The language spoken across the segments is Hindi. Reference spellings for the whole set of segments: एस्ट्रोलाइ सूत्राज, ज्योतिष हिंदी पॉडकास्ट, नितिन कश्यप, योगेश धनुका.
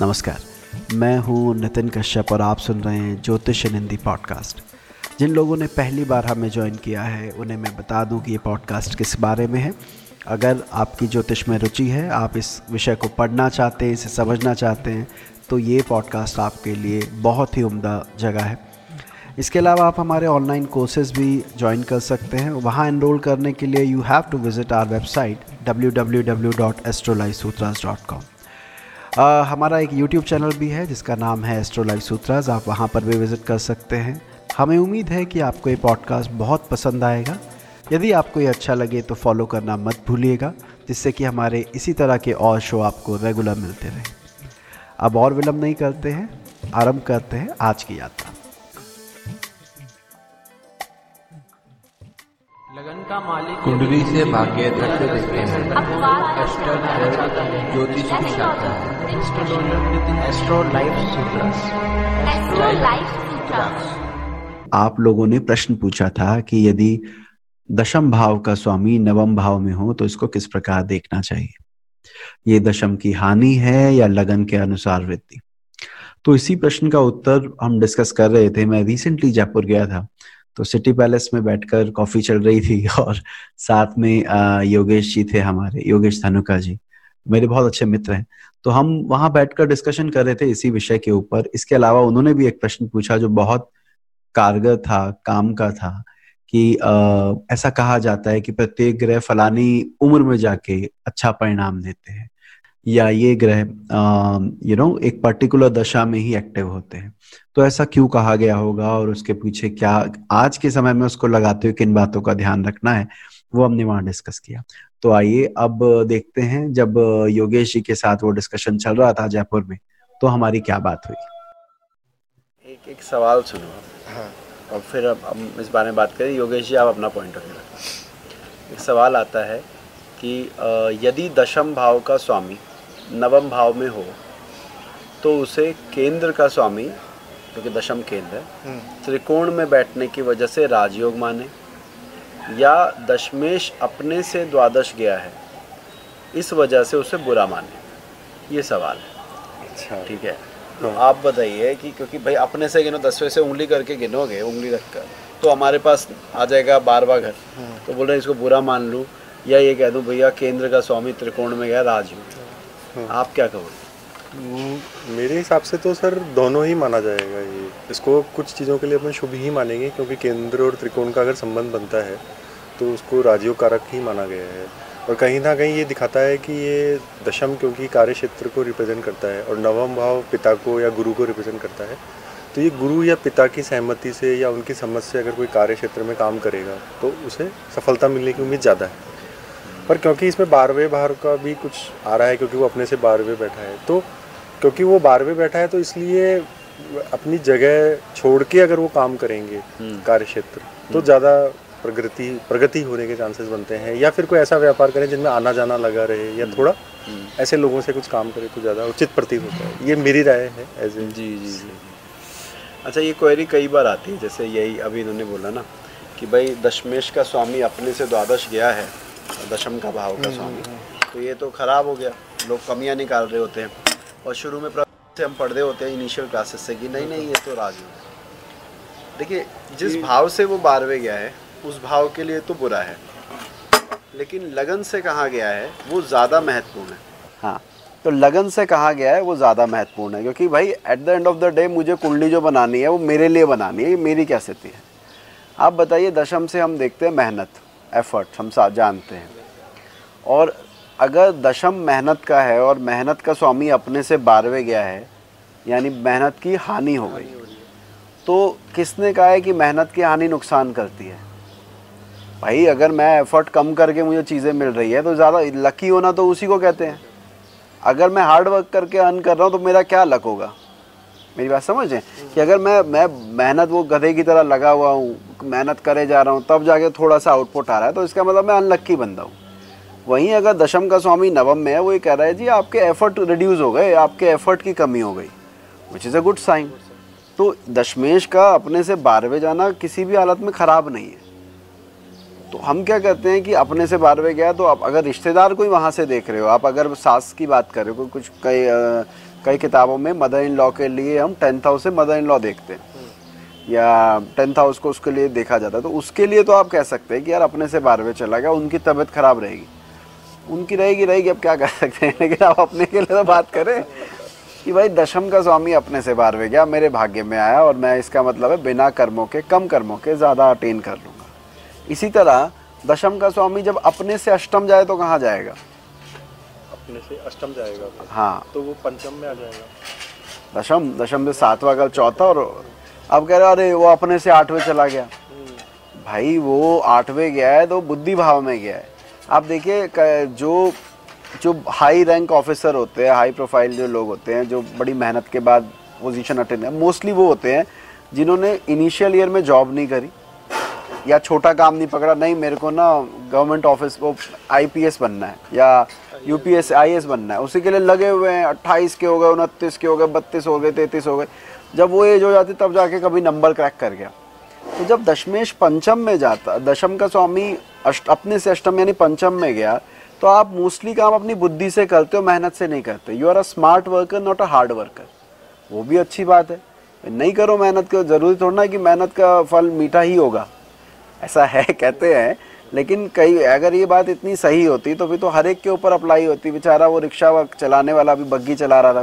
नमस्कार, मैं हूं नितिन कश्यप और आप सुन रहे हैं ज्योतिष हिंदी पॉडकास्ट। जिन लोगों ने पहली बार हमें ज्वाइन किया है उन्हें मैं बता दूं कि ये पॉडकास्ट किस बारे में है। अगर आपकी ज्योतिष में रुचि है, आप इस विषय को पढ़ना चाहते हैं, इसे समझना चाहते हैं, तो ये पॉडकास्ट आपके लिए बहुत ही उम्दा जगह है। इसके अलावा आप हमारे ऑनलाइन कोर्सेज़ भी ज्वाइन कर सकते हैं। वहाँ एनरोल करने के लिए you have to visit our website www.astrolaisootraj.com। हमारा एक यूट्यूब चैनल भी है जिसका नाम है एस्ट्रोलाइ सूत्राज, आप वहाँ पर भी विज़िट कर सकते हैं। हमें उम्मीद है कि आपको ये पॉडकास्ट बहुत पसंद आएगा। यदि आपको ये अच्छा लगे तो फॉलो करना मत भूलिएगा, जिससे कि हमारे इसी तरह के और शो आपको रेगुलर मिलते रहें। अब और विलंब नहीं करते हैं, आरंभ करते हैं आज की यात्रा। लगन का मालिक कुंडली से भाग्य तक देखते हैं। ज्योतिष शिक्षा एस्ट्रोलाइ सूत्राज। आप लोगों ने प्रश्न पूछा था कि यदि दशम भाव का स्वामी नवम भाव में हो तो इसको किस प्रकार देखना चाहिए, ये दशम की हानि है या लगन के अनुसार वृद्धि। तो इसी प्रश्न का उत्तर हम डिस्कस कर रहे थे। मैं रिसेंटली जयपुर गया था, तो सिटी पैलेस में बैठकर कॉफी चल रही थी और साथ में योगेश जी थे, हमारे योगेश धनुका जी, मेरे बहुत अच्छे मित्र हैं। तो हम वहां बैठकर डिस्कशन कर रहे थे इसी विषय के ऊपर। इसके अलावा उन्होंने भी एक प्रश्न पूछा जो बहुत कारगर था, काम का था, कि ऐसा कहा जाता है कि प्रत्येक ग्रह फलानी उम्र में जाके अच्छा परिणाम देते हैं, या ये ग्रह एक पर्टिकुलर दशा में ही एक्टिव होते हैं, तो ऐसा क्यों कहा गया होगा और उसके पीछे क्या आज के समय में उसको लगाते हुए किन बातों का ध्यान रखना है, वो हमने वहां डिस्कस किया। तो आइए अब देखते हैं, जब योगेश जी के साथ वो डिस्कशन चल रहा था जयपुर में, तो हमारी क्या बात हुई। एक सवाल सुनो और फिर हम इस बारे में बात करें। योगेश जी, आप अपना पॉइंट रखें। एक सवाल आता है कि यदि दशम भाव का स्वामी नवम भाव में हो तो उसे केंद्र का स्वामी, क्योंकि दशम केंद्र है, त्रिकोण में बैठने की वजह से राजयोग माने, या दशमेश अपने से द्वादश गया है इस वजह से उसे बुरा माने, ये सवाल है। अच्छा, ठीक है। तो आप बताइए कि क्योंकि भाई अपने से गिनो, दसवें से उंगली करके गिनोगे, उंगली रखकर, तो हमारे पास आ जाएगा 12वां घर। तो बोल रहे इसको बुरा मान लूँ या ये कह दूँ भैया केंद्र का स्वामी त्रिकोण में गया राजयोग, आप क्या कहोगे। मेरे हिसाब से तो सर दोनों ही माना जाएगा। ये इसको कुछ चीज़ों के लिए अपन शुभ ही मानेंगे, क्योंकि केंद्र और त्रिकोण का अगर संबंध बनता है तो उसको राजयोग कारक ही माना गया है। और कहीं ना कहीं ये दिखाता है कि ये दशम क्योंकि कार्य क्षेत्र को रिप्रेजेंट करता है और नवम भाव पिता को या गुरु को रिप्रेजेंट करता है, तो ये गुरु या पिता की सहमति से या उनकी समझ से अगर कोई कार्य क्षेत्र में काम करेगा तो उसे सफलता मिलने की उम्मीद ज़्यादा है। पर क्योंकि इसमें 12वें भाव का भी कुछ आ रहा है, क्योंकि वो अपने से 12वें बैठा है, तो क्योंकि वो 12वें बैठा है तो इसलिए अपनी जगह छोड़ के अगर वो काम करेंगे कार्य क्षेत्र तो ज़्यादा प्रगति होने के चांसेस बनते हैं। या फिर कोई ऐसा व्यापार करें जिनमें आना जाना लगा रहे, या थोड़ा ऐसे लोगों से कुछ काम करें तो ज़्यादा उचित प्रतीत होता है। ये मेरी राय है एज ए। जी। अच्छा, ये क्वेरी कई बार आती है, जैसे यही अभी इन्होंने बोला ना कि भाई दशमेश का स्वामी अपने से द्वादश गया है, दशम का भाव का स्वामी, तो ये तो खराब हो गया, लोग कमियाँ निकाल रहे होते हैं। और शुरू में से हम पढ़ रहे होते हैं इनिशियल क्लासेस से कि नहीं ये तो राजयोग। देखिए, जिस भाव से वो 12वें गया है उस भाव के लिए तो बुरा है, लेकिन लगन से कहा गया है वो ज़्यादा महत्वपूर्ण है। हाँ, तो लगन से कहा गया है वो ज़्यादा महत्वपूर्ण है, क्योंकि भाई at the end of the day मुझे कुंडली जो बनानी है वो मेरे लिए बनानी है, मेरी क्या स्थिति है। आप बताइए, दशम से हम देखते हैं मेहनत, एफर्ट, हम जानते हैं, और अगर दशम मेहनत का है और मेहनत का स्वामी अपने से 12वें गया है, यानी मेहनत की हानि हो गई, तो किसने कहा है कि मेहनत की हानि नुकसान करती है। भाई अगर मैं एफर्ट कम करके मुझे चीज़ें मिल रही है तो ज़्यादा लकी होना तो उसी को कहते हैं। अगर मैं हार्ड वर्क करके अर्न कर रहा हूँ तो मेरा क्या लक होगा, मेरी बात समझें। कि अगर मैं मेहनत वो गधे की तरह लगा हुआ हूँ, मेहनत करे जा रहा हूँ, तब जाके थोड़ा सा आउटपुट आ रहा है, तो इसका मतलब मैं अनलक्की बंदा हूँ। वहीं अगर दशम का स्वामी नवम में है, वो ये कह रहा है जी आपके एफर्ट रिड्यूस हो गए, आपके एफर्ट की कमी हो गई, which is a good sign. तो दशमेश का अपने से 12वें जाना किसी भी हालत में ख़राब नहीं है। तो हम क्या कहते हैं कि अपने से बार में गया तो आप अगर रिश्तेदार कोई वहाँ से देख रहे हो, आप अगर सास की बात कर रहे हो, कुछ कई किताबों में मदर इन लॉ के लिए हम 10th हाउस से मदर इन लॉ देखते हैं या 10th हाउस को उसके लिए देखा जाता है, तो उसके लिए तो आप कह सकते हैं कि यार अपने से 12वें चला गया, उनकी तबीयत खराब रहेगी, उनकी रहेगी, अब क्या कर सकते हैं। लेकिन आप अपने के लिए तो बात करें कि भाई दशम का स्वामी अपने से 12वें गया, मेरे भाग्य में आया और मैं इसका मतलब है बिना कर्मों के, कम कर्मों के ज़्यादा अटेन कर लूँगा। इसी तरह दशम का स्वामी जब अपने से 8th जाए तो कहाँ जाएगा? अपने से 8th जाएगा, हाँ, तो वो 5th में आ जाएगा। दशम से 7वां का 4था, और अब कह रहे अरे वो अपने से 8वें चला गया। भाई वो 8वें गया है तो बुद्धि भाव में गया है। आप देखिए जो हाई रैंक ऑफिसर होते हैं, हाई प्रोफाइल जो लोग होते हैं, जो बड़ी मेहनत के बाद पोजीशन अटेंड, मोस्टली वो होते हैं जिन्होंने इनिशियल ईयर में जॉब नहीं करी या छोटा काम नहीं पकड़ा, नहीं मेरे को ना गवर्नमेंट ऑफिस वो IPS बनना है या UPS IAS बनना है, उसी के लिए लगे हुए हैं। 28 के हो गए, 29 के हो गए, 32 हो गए, 33 हो गए, जब वो एज हो जाती तब जाके कभी नंबर क्रैक कर गया। तो जब दशमेश पंचम में जाता, दशम का स्वामी अपने से 8th यानी 5th में गया, तो आप मोस्टली काम अपनी बुद्धि से करते हो, मेहनत से नहीं करते। You are a smart worker, not a hard worker. वो भी अच्छी बात है, नहीं करो मेहनत को, जरूरी थोड़ा ना कि मेहनत का फल मीठा ही होगा, ऐसा है कहते हैं। लेकिन कई अगर ये बात इतनी सही होती तो फिर तो हर एक के ऊपर अप्लाई होती। बेचारा वो रिक्शा चलाने वाला भी बग्गी चला रहा था,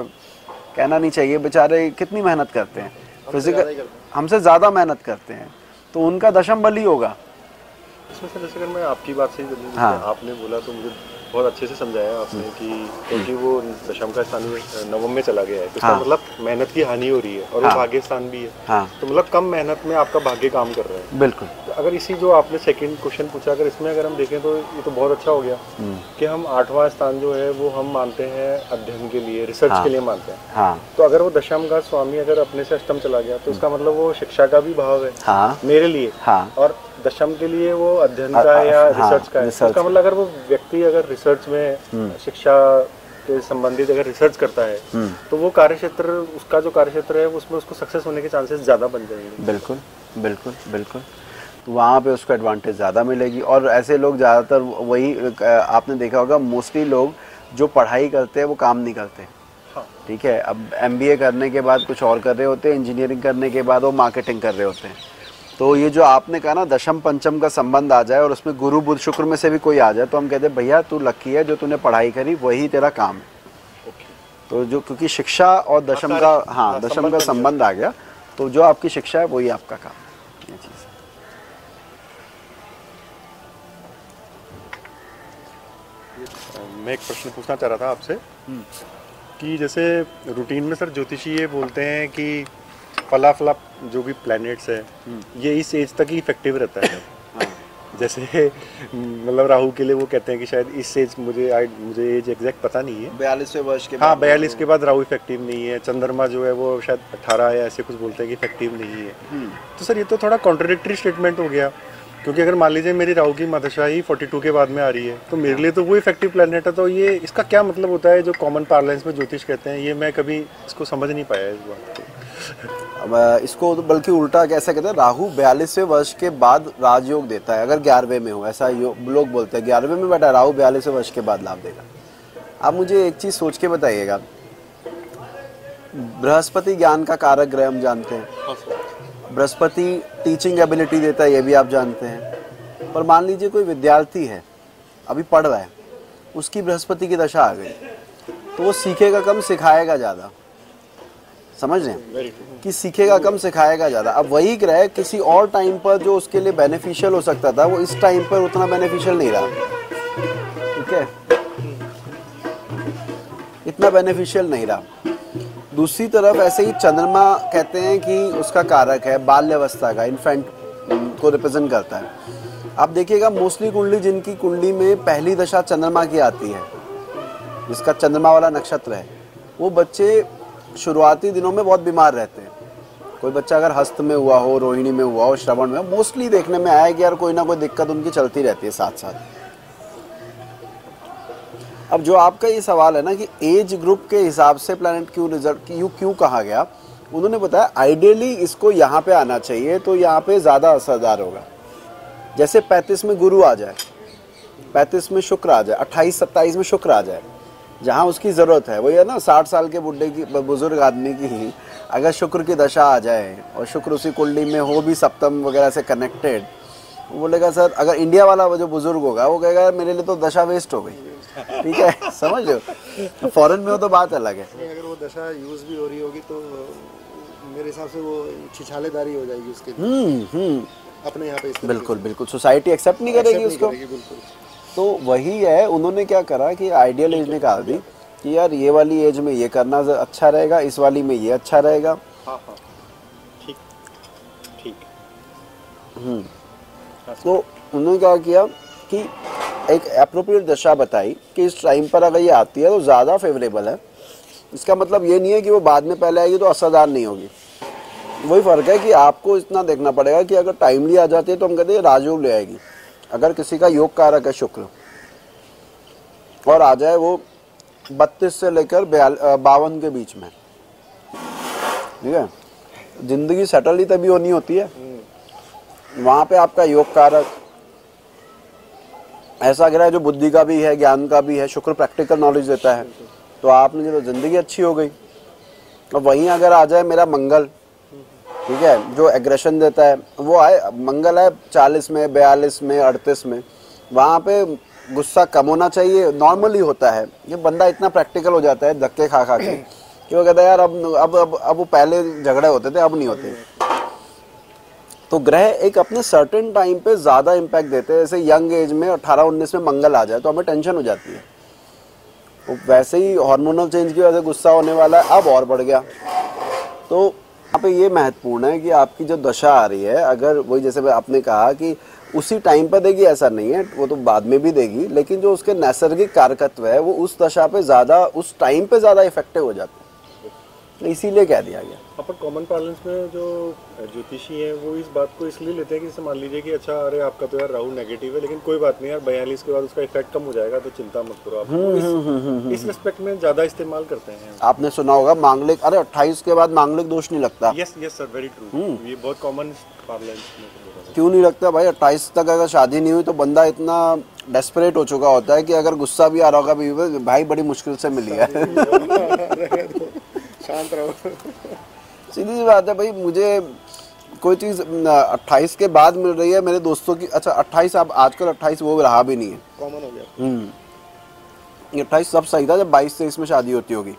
कहना नहीं चाहिए, बेचारे कितनी मेहनत करते हैं, फिजिकल हमसे ज़्यादा मेहनत करते हैं, तो उनका दशम बली होगा इसमें। सर जैसे मैं आपकी बात से ही, हाँ, आपने बोला तो मुझे बहुत अच्छे से समझाया आपने कि क्योंकि वो दशम का स्थान नवम में चला गया है तो हाँ, मतलब मेहनत की हानि हो रही है और हाँ, वो भाग्य स्थान भी है, हाँ, तो मतलब कम मेहनत में आपका भाग्य काम कर रहा है। बिल्कुल। तो अगर इसी जो आपने सेकंड क्वेश्चन पूछा, अगर इसमें अगर हम देखें तो ये तो बहुत अच्छा हो गया कि हम 8वां स्थान जो है वो हम मानते हैं अध्ययन के लिए, रिसर्च के लिए मानते हैं। तो अगर वो दशम का स्वामी अगर अपने से 8th चला गया तो उसका मतलब वो शिक्षा का भी भाव है मेरे लिए, और दशम के लिए वो अध्ययन का या रिसर्च का है। इसका मतलब अगर वो व्यक्ति अगर रिसर्च में शिक्षा के संबंधित अगर रिसर्च करता है तो वो कार्यक्षेत्र, उसका जो कार्यक्षेत्र है उसमें उसको सक्सेस होने के चांसेस ज़्यादा बन जाएंगे। बिल्कुल बिल्कुल बिल्कुल, तो वहाँ पे उसको एडवांटेज ज़्यादा मिलेगी। और ऐसे लोग ज़्यादातर वही आपने देखा होगा, मोस्टली लोग जो पढ़ाई करते हैं वो काम नहीं करते, ठीक है। अब MBA करने के बाद कुछ और कर रहे होते हैं, इंजीनियरिंग करने के बाद वो मार्केटिंग कर रहे होते हैं। तो ये जो आपने कहा ना दशम पंचम का संबंध आ जाए और उसमें गुरु बुध शुक्र में से भी कोई आ जाए तो हम कहते हैं भैया तू लकी है, जो तूने पढ़ाई करी वही तेरा काम है। तो जो क्योंकि शिक्षा और दशम का, हाँ, दशम का संबंध आ गया तो जो आपकी शिक्षा है वही आपका काम है, ये चीज़ है। मैं एक प्रश्न पूछना चाह रहा था आपसे कि जैसे रूटीन में सर ज्योतिषी ये बोलते हैं कि फला जो भी प्लैनेट्स है ये इस एज तक ही इफेक्टिव रहता है। जैसे मतलब राहु के लिए वो कहते हैं कि शायद इस एज, मुझे एज एग्जैक्ट पता नहीं है, 42वें वर्ष के, हाँ, 42 के बाद राहु इफेक्टिव नहीं है। चंद्रमा जो है वो शायद 18 या ऐसे कुछ बोलते हैं कि इफेक्टिव नहीं है। तो सर ये तो थोड़ा कॉन्ट्राडिक्टरी स्टेटमेंट हो गया, क्योंकि अगर मान लीजिए मेरी राहु की मदशाही 42 के बाद में आ रही है तो मेरे लिए तो वो इफेक्टिव प्लैनेट है। तो ये इसका क्या मतलब होता है जो कॉमन पार्लेंस में ज्योतिष कहते हैं? ये मैं कभी इसको समझ नहीं पाया इस बात को। अब इसको तो बल्कि उल्टा कैसा कहते हैं, राहु 42वें वर्ष के बाद राजयोग देता है अगर 11वें में हो, ऐसा लोग बोलते हैं 11वें में बैठा राहु 42वें वर्ष के बाद लाभ देगा। आप मुझे एक चीज़ सोच के बताइएगा, बृहस्पति ज्ञान का कारक ग्रह हम जानते हैं, बृहस्पति टीचिंग एबिलिटी देता है ये भी आप जानते हैं, पर मान लीजिए कोई विद्यार्थी है अभी पढ़ रहा है, उसकी बृहस्पति की दशा आ गई तो वो सीखेगा कम सिखाएगा ज़्यादा, समझ रहे हैं कि सीखेगा कम सिखाएगा ज़्यादा। अब वही ग्रह किसी और टाइम पर जो उसके लिए बेनिफिशियल हो सकता था वो इस टाइम पर उतना बेनिफिशियल नहीं रहा, ठीक है, इतना बेनिफिशियल नहीं रहा। दूसरी तरफ ऐसे ही चंद्रमा कहते हैं कि उसका कारक है बाल्यावस्था का, इन्फेंट को रिप्रेजेंट करता है। आप देखिएगा मोस्टली कुंडली, जिनकी कुंडली में पहली दशा चंद्रमा की आती है, जिसका चंद्रमा वाला नक्षत्र है, वो बच्चे शुरुआती दिनों में बहुत बीमार रहते हैं। कोई बच्चा अगर हस्त में हुआ हो, रोहिणी में हुआ हो, श्रवण में, मोस्टली देखने में आया कि यार कोई ना कोई दिक्कत उनकी चलती रहती है साथ साथ। अब जो आपका ये सवाल है ना कि एज ग्रुप के हिसाब से प्लैनेट क्यों रिजर्व क्यों कहा गया, उन्होंने बताया आइडियली इसको यहाँ पे आना चाहिए तो यहाँ पे ज़्यादा असरदार होगा। जैसे 35 में गुरु आ जाए, 35 में शुक्र आ जाए, 28-27 में शुक्र आ जाए, जहाँ उसकी ज़रूरत है, वही है ना, 60 साल के बुढ़े की बुजुर्ग आदमी की ही अगर शुक्र की दशा आ जाए और शुक्र उसी कुंडली में हो भी सप्तम वगैरह से कनेक्टेड, वो बोलेगा सर, अगर इंडिया वाला जो बुजुर्ग होगा वो कहेगा मेरे लिए तो दशा वेस्ट हो गई। ठीक है, समझ लो। फॉरेन में हो तो बात अलग है, अगर वो दशा यूज भी हो रही होगी तो मेरे हिसाब से वो छिछालेदारी हो जाएगी उसके। अपने यहाँ पे बिल्कुल बिल्कुल सोसाइटी एक्सेप्ट नहीं करेगी उसको। तो वही है, उन्होंने क्या करा कि आइडियल एज निकाल दी कि यार ये वाली एज में ये करना अच्छा रहेगा, इस वाली में ये अच्छा रहेगा। ठीक ठीक। तो उन्होंने क्या किया कि एक एप्रोप्रिएट दशा बताई कि इस टाइम पर अगर ये आती है तो ज़्यादा फेवरेबल है। इसका मतलब ये नहीं है कि वो बाद में पहले आएगी तो असरदार नहीं होगी। वही फ़र्क है कि आपको इतना देखना पड़ेगा कि अगर टाइमली आ जाती है तो हम कहते हैं राजयोग ले आएगी। अगर किसी का योग कारक है शुक्र और आ जाए वो 32 से लेकर 52 के बीच में, ठीक है, जिंदगी सेटल ही तभी होनी होती है। वहाँ पे आपका योग कारक ऐसा ग्रह है जो बुद्धि का भी है, ज्ञान का भी है, शुक्र प्रैक्टिकल नॉलेज देता है, तो आपने जो जिंदगी अच्छी हो गई। और वहीं अगर आ जाए मेरा मंगल, ठीक है, जो एग्रेशन देता है, वो आए, मंगल है 40 में, 42 में, 38 में, वहाँ पे गुस्सा कम होना चाहिए, नॉर्मली होता है। ये बंदा इतना प्रैक्टिकल हो जाता है धक्के खा खा के कि वो कहता है यार अब वो पहले झगड़े होते थे अब नहीं होते। तो ग्रह एक अपने सर्टेन टाइम पे ज़्यादा इम्पैक्ट देते हैं। जैसे यंग एज में 18-19 में मंगल आ जाए तो हमें टेंशन हो जाती है। तो वैसे ही हार्मोनल चेंज की वजह से गुस्सा होने वाला है, अब और बढ़ गया। तो यहाँ पे ये महत्वपूर्ण है कि आपकी जो दशा आ रही है, अगर वही जैसे आपने कहा कि उसी टाइम पर देगी, ऐसा नहीं है, वो तो बाद में भी देगी, लेकिन जो उसके नैसर्गिक कारकत्व है वो उस दशा पर ज़्यादा, उस टाइम पर ज़्यादा इफेक्टिव हो जाते हैं, इसीलिए कह दिया गया। अपन कॉमन पार्लेंस में जो ज्योतिषी हैं वो इस बात को इसलिए लेते हैं कि जैसे मान लीजिए कि अच्छा अरे आपका तो यार राहु नेगेटिव है, लेकिन कोई बात नहीं यार 42 के बाद उसका इफेक्ट कम हो जाएगा तो चिंता मत करो आप। इस रिस्पेक्ट में ज़्यादा इस्तेमाल करते हैं। आपने सुना होगा मांगलिक, अरे 28 के बाद मांगलिक दोष नहीं लगता। Yes yes sir, very true. ये बहुत कॉमन पार्लेंस में। क्यों नहीं लगता भाई? 28 तक अगर शादी नहीं हुई तो बंदा इतना डेस्परेट हो चुका होता है कि अगर गुस्सा भी आ रहा होगा भाई बड़ी मुश्किल से मिली है, शांत रहो। सीधी सी बात है भाई, मुझे कोई चीज़ 28 के बाद मिल रही है मेरे दोस्तों की। अच्छा 28, अब आजकल 28 वो रहा भी नहीं है, कॉमन हो गया। 28 सब सही था जब 22-23 में शादी होती होगी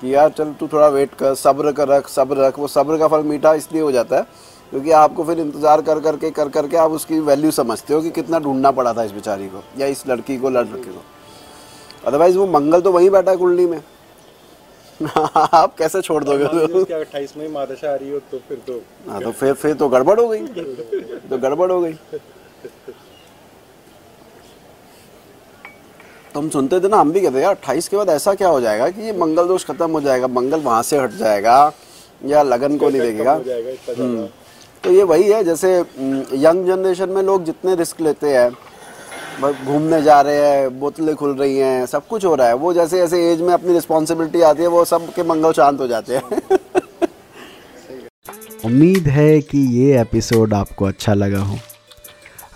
कि यार चल तू थोड़ा वेट कर, सब्र कर रख, सब्र रख। वो सब्र का फल मीठा इसलिए हो जाता है क्योंकि आपको फिर इंतज़ार कर करके आप उसकी वैल्यू समझते हो कि कितना ढूंढना पड़ा था इस बेचारी को या इस लड़की को, लड़के को। अदरवाइज़ वो मंगल तो वहीं बैठा है कुंडली में, आप कैसे छोड़ दोगे? क्या 28 में महादशा आ रही हो तो फिर तो गड़बड़ हो गई। तो हम सुनते थे ना, हम भी कहते यार 28 के बाद ऐसा क्या हो जाएगा कि ये मंगल दोष खत्म हो जाएगा, मंगल वहाँ से हट जाएगा या लगन को नहीं देखेगा। तो ये वही है, जैसे यंग जनरेशन में लोग जितने रिस्क लेते हैं, घूमने जा रहे हैं, बोतलें खुल रही हैं, सब कुछ हो रहा है, वो जैसे जैसे एज में अपनी रिस्पॉन्सिबिलिटी आती है वो सब के मंगल शांत हो जाते हैं। उम्मीद है कि ये एपिसोड आपको अच्छा लगा हो।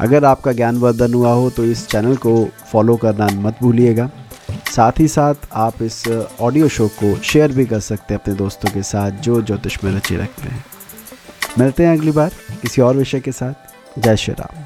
अगर आपका ज्ञानवर्धन हुआ हो तो इस चैनल को फॉलो करना मत भूलिएगा। साथ ही साथ आप इस ऑडियो शो को शेयर भी कर सकते हैं अपने दोस्तों के साथ जो ज्योतिष में रुचि रखते हैं। मिलते हैं अगली बार किसी और विषय के साथ। जय श्री राम।